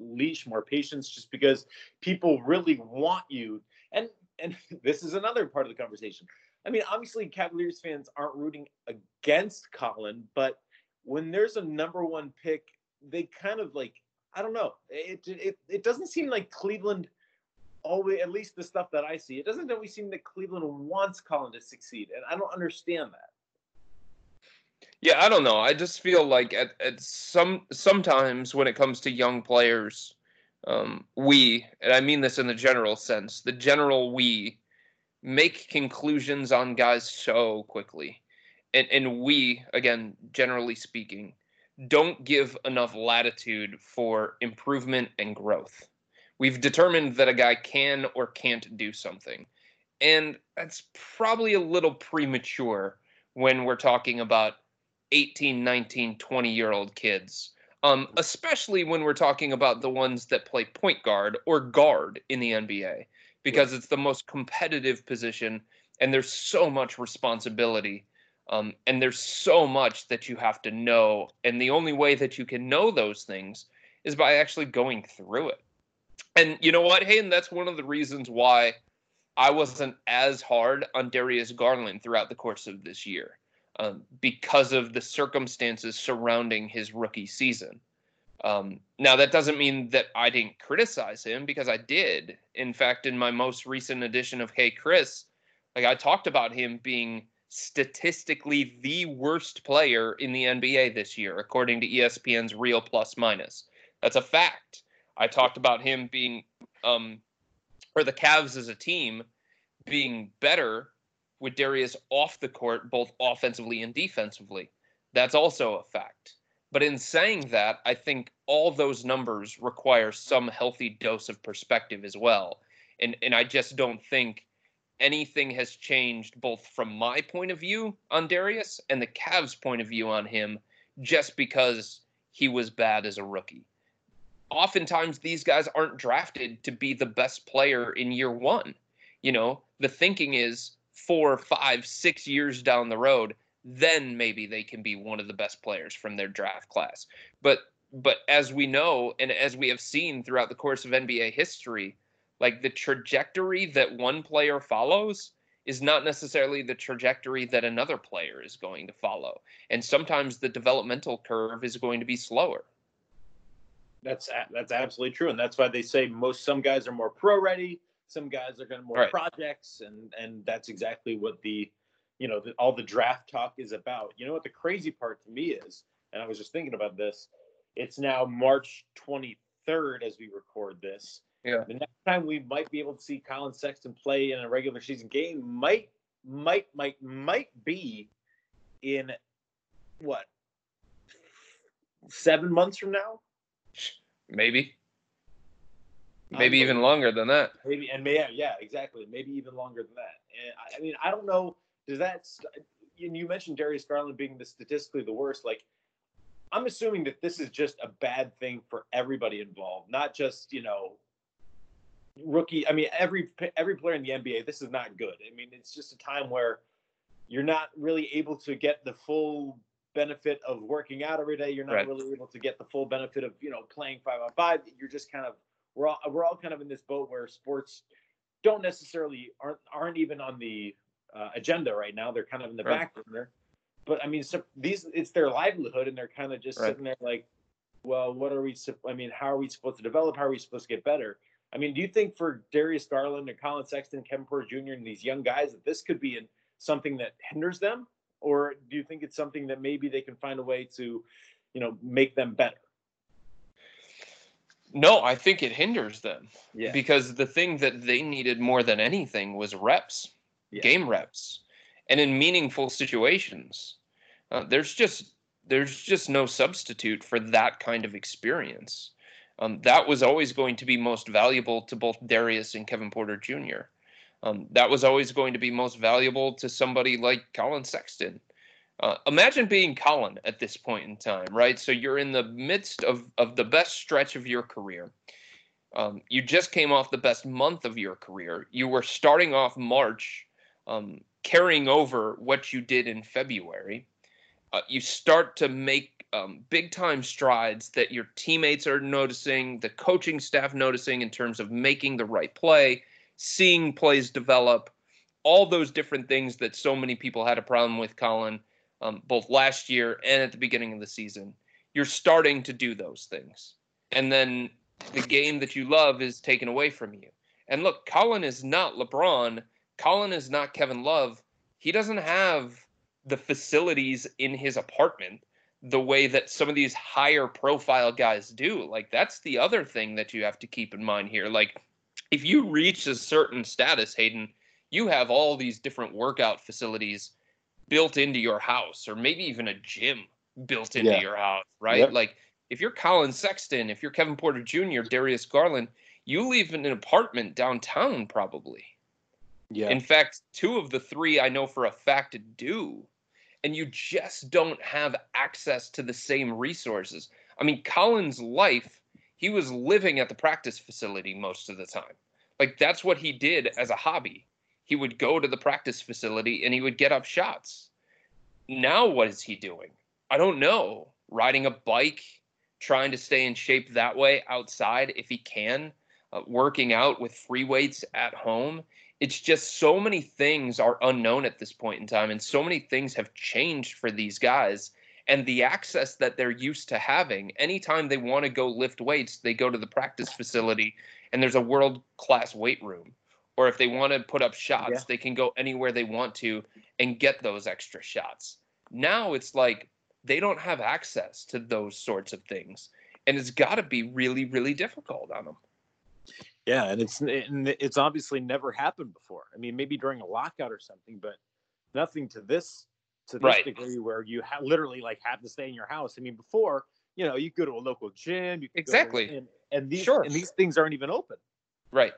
leash, more patience, just because people really want you. And this is another part of the conversation. I mean, obviously, Cavaliers fans aren't rooting against Colin, but when there's a number one pick, they kind of like, I don't know. It doesn't seem like Cleveland always, at least the stuff that I see, it doesn't always seem that Cleveland wants Colin to succeed, and I don't understand that. Yeah, I don't know. I just feel like sometimes when it comes to young players, and I mean this in the general sense, we make conclusions on guys so quickly. And we, again, generally speaking, don't give enough latitude for improvement and growth. We've determined that a guy can or can't do something. And that's probably a little premature when we're talking about 18, 19, 20-year-old kids, especially when we're talking about the ones that play point guard or guard in the NBA, because it's the most competitive position, and there's so much responsibility, and there's so much that you have to know, and the only way that you can know those things is by actually going through it. And you know what, Hayden, that's one of the reasons why I wasn't as hard on Darius Garland throughout the course of this year. Because of the circumstances surrounding his rookie season. Now, that doesn't mean that I didn't criticize him, because I did. In fact, in my most recent edition of Hey Chris, like, I talked about him being statistically the worst player in the NBA this year, according to ESPN's Real Plus Minus. That's a fact. I talked about him being, or the Cavs as a team, being better with Darius off the court, both offensively and defensively. That's also a fact. But in saying that, I think all those numbers require some healthy dose of perspective as well. And I just don't think anything has changed both from my point of view on Darius and the Cavs' point of view on him just because he was bad as a rookie. Oftentimes, these guys aren't drafted to be the best player in year one. You know, the thinking is 4, 5, 6 years down the road, then maybe they can be one of the best players from their draft class. But as we know, and as we have seen throughout the course of NBA history, like the trajectory that one player follows is not necessarily the trajectory that another player is going to follow. And sometimes the developmental curve is going to be slower. That's absolutely true. And that's why they say some guys are more pro ready. Some guys are going to more right. projects. And that's exactly what all the draft talk is about. You know what the crazy part to me is, and I was just thinking about this, it's now March 23rd as we record this. Yeah. The next time we might be able to see Colin Sexton play in a regular season game might be in what, 7 months from now? Maybe even longer than that. Maybe even longer than that. And I mean, I don't know. Does that? And you mentioned Darius Garland being the statistically the worst. Like, I'm assuming that this is just a bad thing for everybody involved, not just rookie. I mean, every player in the NBA. This is not good. I mean, it's just a time where you're not really able to get the full benefit of working out every day. You're not right. really able to get the full benefit of playing 5-on-5. You're just kind of we're all kind of in this boat where sports don't necessarily aren't even on the agenda right now. They're kind of in the right. back burner. But I mean, so it's their livelihood, and they're kind of just right. sitting there like, well, what are we? I mean, how are we supposed to develop? How are we supposed to get better? I mean, do you think for Darius Garland and Colin Sexton, Kevin Porter Jr., and these young guys that this could be something that hinders them, or do you think it's something that maybe they can find a way to, make them better? No, I think it hinders them yeah. because the thing that they needed more than anything was reps, yeah. game reps, and in meaningful situations. There's just no substitute for that kind of experience. That was always going to be most valuable to both Darius and Kevin Porter Jr. That was always going to be most valuable to somebody like Colin Sexton. Imagine being Colin at this point in time, right? So you're in the midst of the best stretch of your career. You just came off the best month of your career. You were starting off March, carrying over what you did in February. You start to make big-time strides that your teammates are noticing, the coaching staff noticing in terms of making the right play, seeing plays develop, all those different things that so many people had a problem with Colin, both last year and at the beginning of the season. You're starting to do those things. And then the game that you love is taken away from you. And look, Colin is not LeBron. Colin is not Kevin Love. He doesn't have the facilities in his apartment the way that some of these higher profile guys do. Like, that's the other thing that you have to keep in mind here. Like, if you reach a certain status, Hayden, you have all these different workout facilities built into your house, or maybe even a gym built into yeah. your house, right? Yep. Like, if you're Colin Sexton, if you're Kevin Porter Jr., Darius Garland, you live in an apartment downtown probably. Yeah. In fact, 2 of the 3 I know for a fact do. And you just don't have access to the same resources. I mean, Colin's life, he was living at the practice facility most of the time. Like, that's what he did as a hobby. He would go to the practice facility and he would get up shots. Now what is he doing? I don't know. Riding a bike, trying to stay in shape that way outside if he can, working out with free weights at home. It's just so many things are unknown at this point in time, and so many things have changed for these guys. And the access that they're used to having, anytime they want to go lift weights, they go to the practice facility, and there's a world-class weight room. Or if they want to put up shots, yeah. they can go anywhere they want to and get those extra shots. Now it's like they don't have access to those sorts of things, and it's got to be really, really difficult on them. Yeah, and it's obviously never happened before. I mean, maybe during a lockout or something, but nothing to this right. degree where you literally like have to stay in your house. I mean, before, you go to a local gym, you could exactly, go to, and these things aren't even open. Right.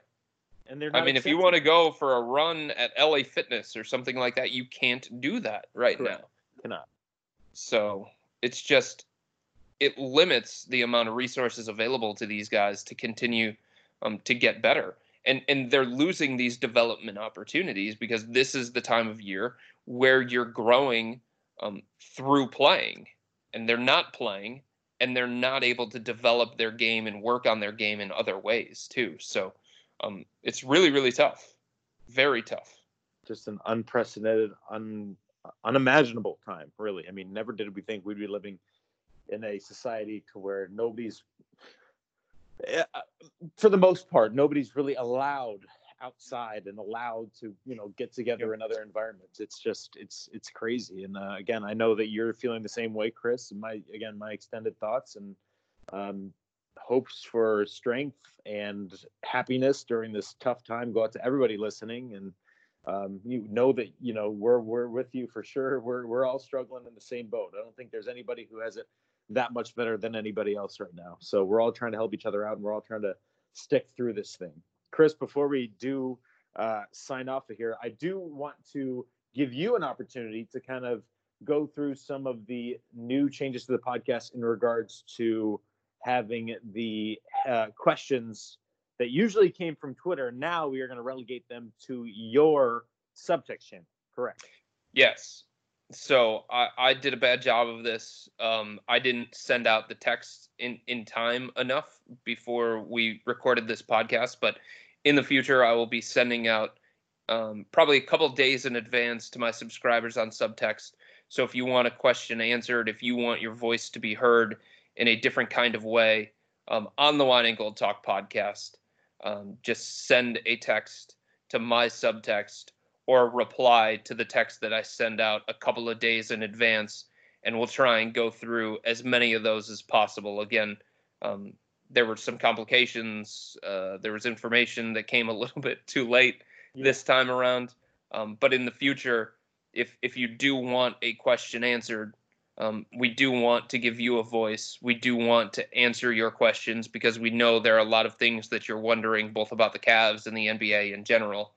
And they're not if you want to go for a run at LA Fitness or something like that, you can't do that right now. Cannot. So it's just, it limits the amount of resources available to these guys to continue to get better. And they're losing these development opportunities because this is the time of year where you're growing through playing, and they're not playing, and they're not able to develop their game and work on their game in other ways too. So it's really, really tough. Very tough. Just an unprecedented, unimaginable time, really. I mean, never did we think we'd be living in a society to where nobody's... for the most part, nobody's really allowed outside and allowed to, you know, get together in other environments. It's just, it's crazy. And again, I know that you're feeling the same way, Chris, and my extended thoughts and hopes for strength and happiness during this tough time go out to everybody listening. And you know that, you know, we're with you for sure. We're all struggling in the same boat. I don't think there's anybody who has it that much better than anybody else right now. So we're all trying to help each other out, and we're all trying to stick through this thing. Chris, before we do sign off of here, I do want to give you an opportunity to kind of go through some of the new changes to the podcast in regards to having the questions that usually came from Twitter. Now we are going to relegate them to your subject channel, correct? Yes. So I did a bad job of this. I didn't send out the text in time enough before we recorded this podcast. But in the future, I will be sending out probably a couple of days in advance to my subscribers on subtext. So if you want a question answered, if you want your voice to be heard in a different kind of way on the Wine and Gold Talk podcast, just send a text to my subtext, or reply to the text that I send out a couple of days in advance, and we'll try and go through as many of those as possible. Again, there were some complications. There was information that came a little bit too late this time around. But in the future, if you do want a question answered, we do want to give you a voice. We do want to answer your questions because we know there are a lot of things that you're wondering both about the Cavs and the NBA in general.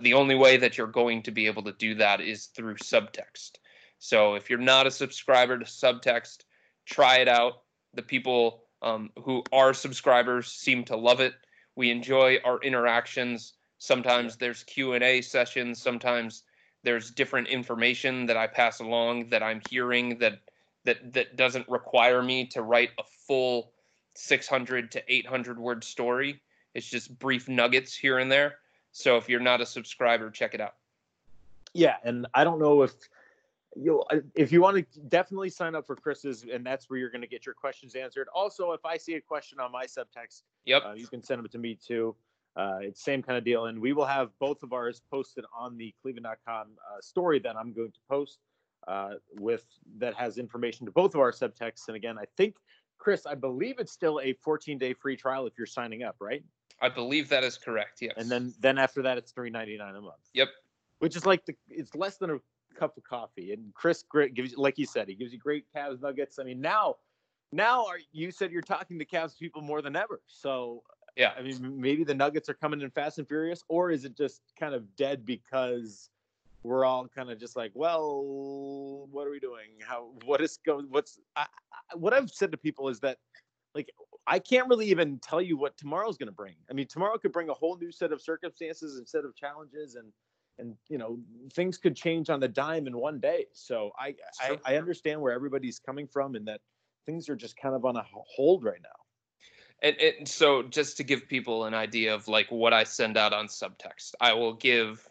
The only way that you're going to be able to do that is through subtext. So if you're not a subscriber to subtext, try it out. The people who are subscribers seem to love it. We enjoy our interactions. Sometimes there's Q&A sessions. Sometimes there's different information that I pass along that I'm hearing that doesn't require me to write a full 600 to 800 word story. It's just brief nuggets here and there. So if you're not a subscriber, check it out. Yeah, and I don't know if you want to definitely sign up for Chris's, and that's where you're going to get your questions answered. Also, if I see a question on my subtext, you can send them to me too. It's same kind of deal, and we will have both of ours posted on the Cleveland.com story that I'm going to post with that has information to both of our subtexts. And again, I think, Chris, I believe it's still a 14-day free trial if you're signing up, right? I believe that is correct. Yes. And then after that, it's $3.99 a month. Yep. Which is it's less than a cup of coffee. And Chris gives, like you said, he gives you great Cavs nuggets. I mean, now you said you're talking to Cavs people more than ever. So yeah, I mean, maybe the nuggets are coming in fast and furious, or is it just kind of dead because we're all kind of just like, well, what are we doing? What I've said to people is that, like, I can't really even tell you what tomorrow's going to bring. I mean, tomorrow could bring a whole new set of circumstances and set of challenges, and you know, things could change on the dime in one day. So I understand where everybody's coming from, and that things are just kind of on a hold right now. And so just to give people an idea of like what I send out on subtext, I will give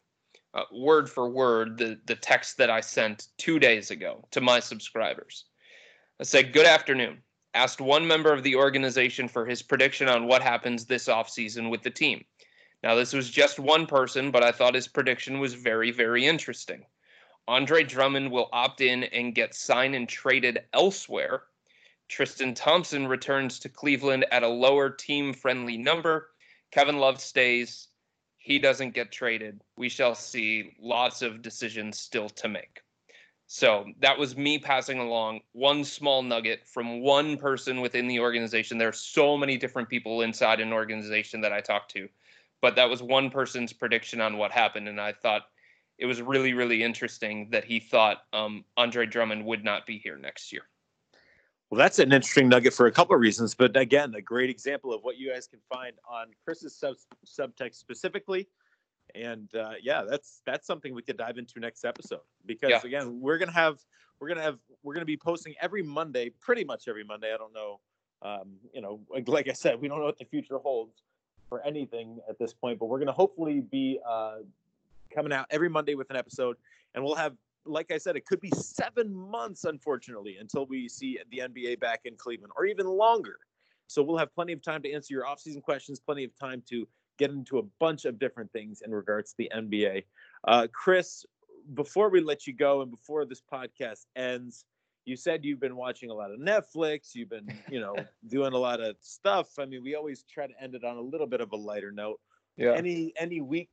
word for word the text that I sent 2 days ago to my subscribers. I said, "Good afternoon. Asked one member of the organization for his prediction on what happens this offseason with the team. Now, this was just one person, but I thought his prediction was very, very interesting. Andre Drummond will opt in and get signed and traded elsewhere. Tristan Thompson returns to Cleveland at a lower team-friendly number. Kevin Love stays. He doesn't get traded. We shall see. Lots of decisions still to make." So that was me passing along one small nugget from one person within the organization. There are so many different people inside an organization that I talk to, But that was one person's prediction on what happened, and I thought it was really, really interesting that he thought Andre Drummond would not be here next year. Well, that's an interesting nugget for a couple of reasons, but again, a great example of what you guys can find on Chris's subtext specifically. And yeah, that's something we could dive into next episode, because again, we're going to be posting every Monday, pretty much every Monday. I don't know. You know, like I said, we don't know what the future holds for anything at this point, but we're going to hopefully be coming out every Monday with an episode, and we'll have, like I said, it could be 7 months, unfortunately, until we see the NBA back in Cleveland, or even longer. So we'll have plenty of time to answer your offseason questions, plenty of time to get into a bunch of different things in regards to the NBA. Chris, before we let you go and before this podcast ends, you said you've been watching a lot of Netflix. You've been, you know, doing a lot of stuff. I mean, we always try to end it on a little bit of a lighter note. Yeah. Any week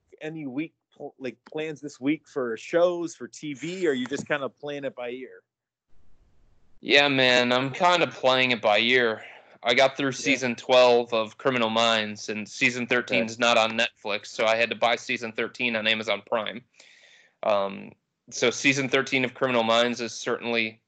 like plans this week for shows, for TV, or are you just kind of playing it by ear? Yeah, man, I'm kind of playing it by ear. I got through season 12 of Criminal Minds, and season 13 is not on Netflix, so I had to buy season 13 on Amazon Prime. So season 13 of Criminal Minds is certainly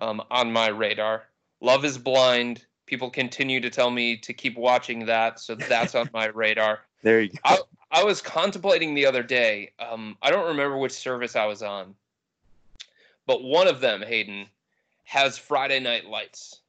on my radar. Love is Blind. People continue to tell me to keep watching that, so that's on my radar. There you go. I was contemplating the other day. I don't remember which service I was on, but one of them, Hayden, has Friday Night Lights.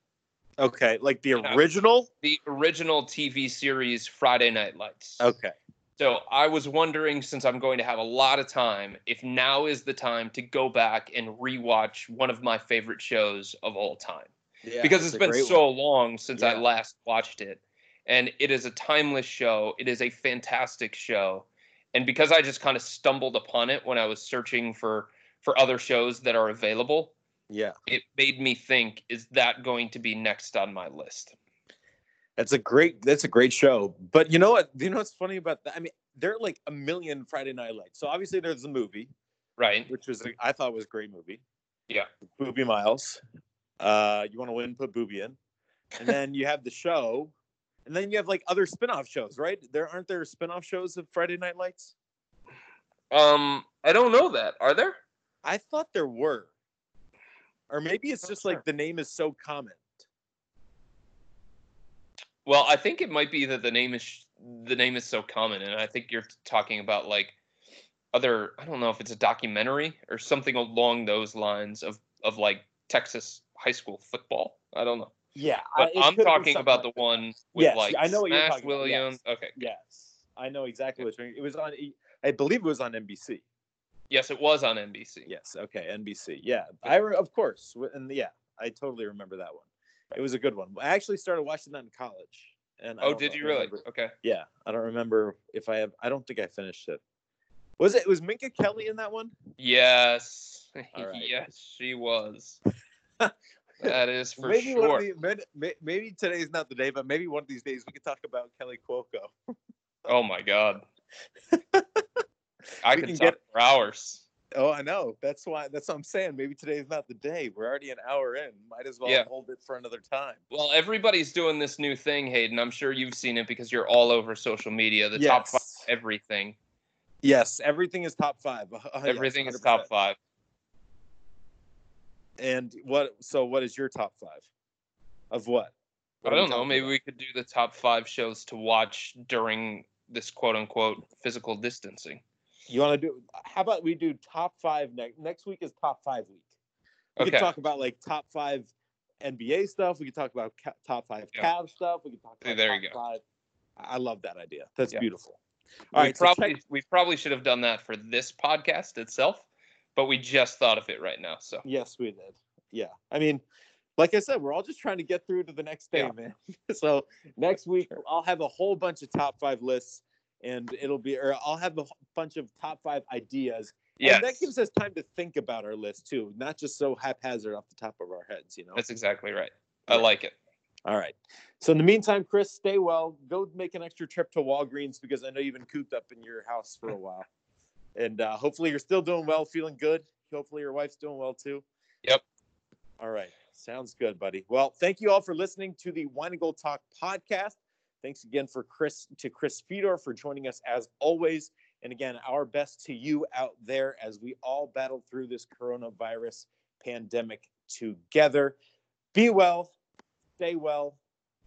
Okay, like the original? The original TV series Friday Night Lights. Okay. So I was wondering, since I'm going to have a lot of time, if now is the time to go back and rewatch one of my favorite shows of all time. Yeah, because it's been so long since I last watched it. And it is a timeless show. It is a fantastic show. And because I just kind of stumbled upon it when I was searching for other shows that are available, it made me think, is that going to be next on my list? That's a great show. But you know what? You know what's funny about that? I mean, there are like a million Friday Night Lights. So obviously there's the movie, right? Which was I thought was a great movie. Yeah, Boobie Miles. You want to win? Put Boobie in. And then you have the show, and then you have like other spinoff shows, right? Aren't there spinoff shows of Friday Night Lights? I don't know that. Are there? I thought there were. Or maybe it's just like the name is so common. Well, I think it might be that the name is so common, and I think you're talking about like other. I don't know if it's a documentary or something along those lines of like Texas high school football. I don't know. Yeah, but I'm talking about the one with like Smash Williams. Yes. Okay. Yes, I know exactly what you're talking. It was on. I believe it was on NBC. Yes, it was on NBC. Yes, okay, NBC. Yeah, of course, and yeah, I totally remember that one. It was a good one. I actually started watching that in college. And Did you really? Okay. Yeah, I don't remember if I have. I don't think I finished it. Was Minka Kelly in that one? Yes. All right. Yes, she was. That is for sure. Maybe today's not the day, but maybe one of these days we could talk about Kelly Cuoco. Oh my God. I can talk for hours. Oh, I know. That's why. That's what I'm saying. Maybe today's not the day. We're already an hour in. Might as well hold it for another time. Well, everybody's doing this new thing, Hayden. I'm sure you've seen it because you're all over social media. The top five, everything. Yes, everything is top five. Everything is top five. And what? So, what is your top five? Of what? I don't know. Maybe we could do the top five shows to watch during this quote-unquote physical distancing. You want to do? How about we do top five next week? Is top 5 week? We can talk about like top 5 NBA stuff. We can talk about top 5 Cavs stuff. We can talk about top 5. I love that idea. That's beautiful. All right, we probably should have done that for this podcast itself, but we just thought of it right now. So yes, we did. Yeah, I mean, like I said, we're all just trying to get through to the next day, man. So next week I'll have a whole bunch of top 5 lists. And I'll have a bunch of top 5 ideas. Yeah. And that gives us time to think about our list too, not just so haphazard off the top of our heads, you know? That's exactly right. I like it. All right. So in the meantime, Chris, stay well. Go make an extra trip to Walgreens because I know you've been cooped up in your house for a while. And hopefully you're still doing well, feeling good. Hopefully your wife's doing well too. Yep. All right. Sounds good, buddy. Well, thank you all for listening to the Wine and Gold Talk podcast. Thanks again to Chris Fedor for joining us as always. And again, our best to you out there as we all battle through this coronavirus pandemic together. Be well, stay well,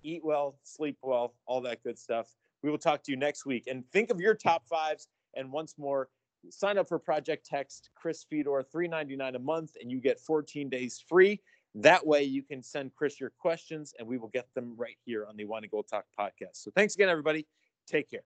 eat well, sleep well, all that good stuff. We will talk to you next week. And think of your top fives. And once more, sign up for Project Text, Chris Fedor, $3.99 a month, and you get 14 days free. That way you can send Chris your questions, and we will get them right here on the Wine and Gold Talk podcast. So thanks again, everybody. Take care.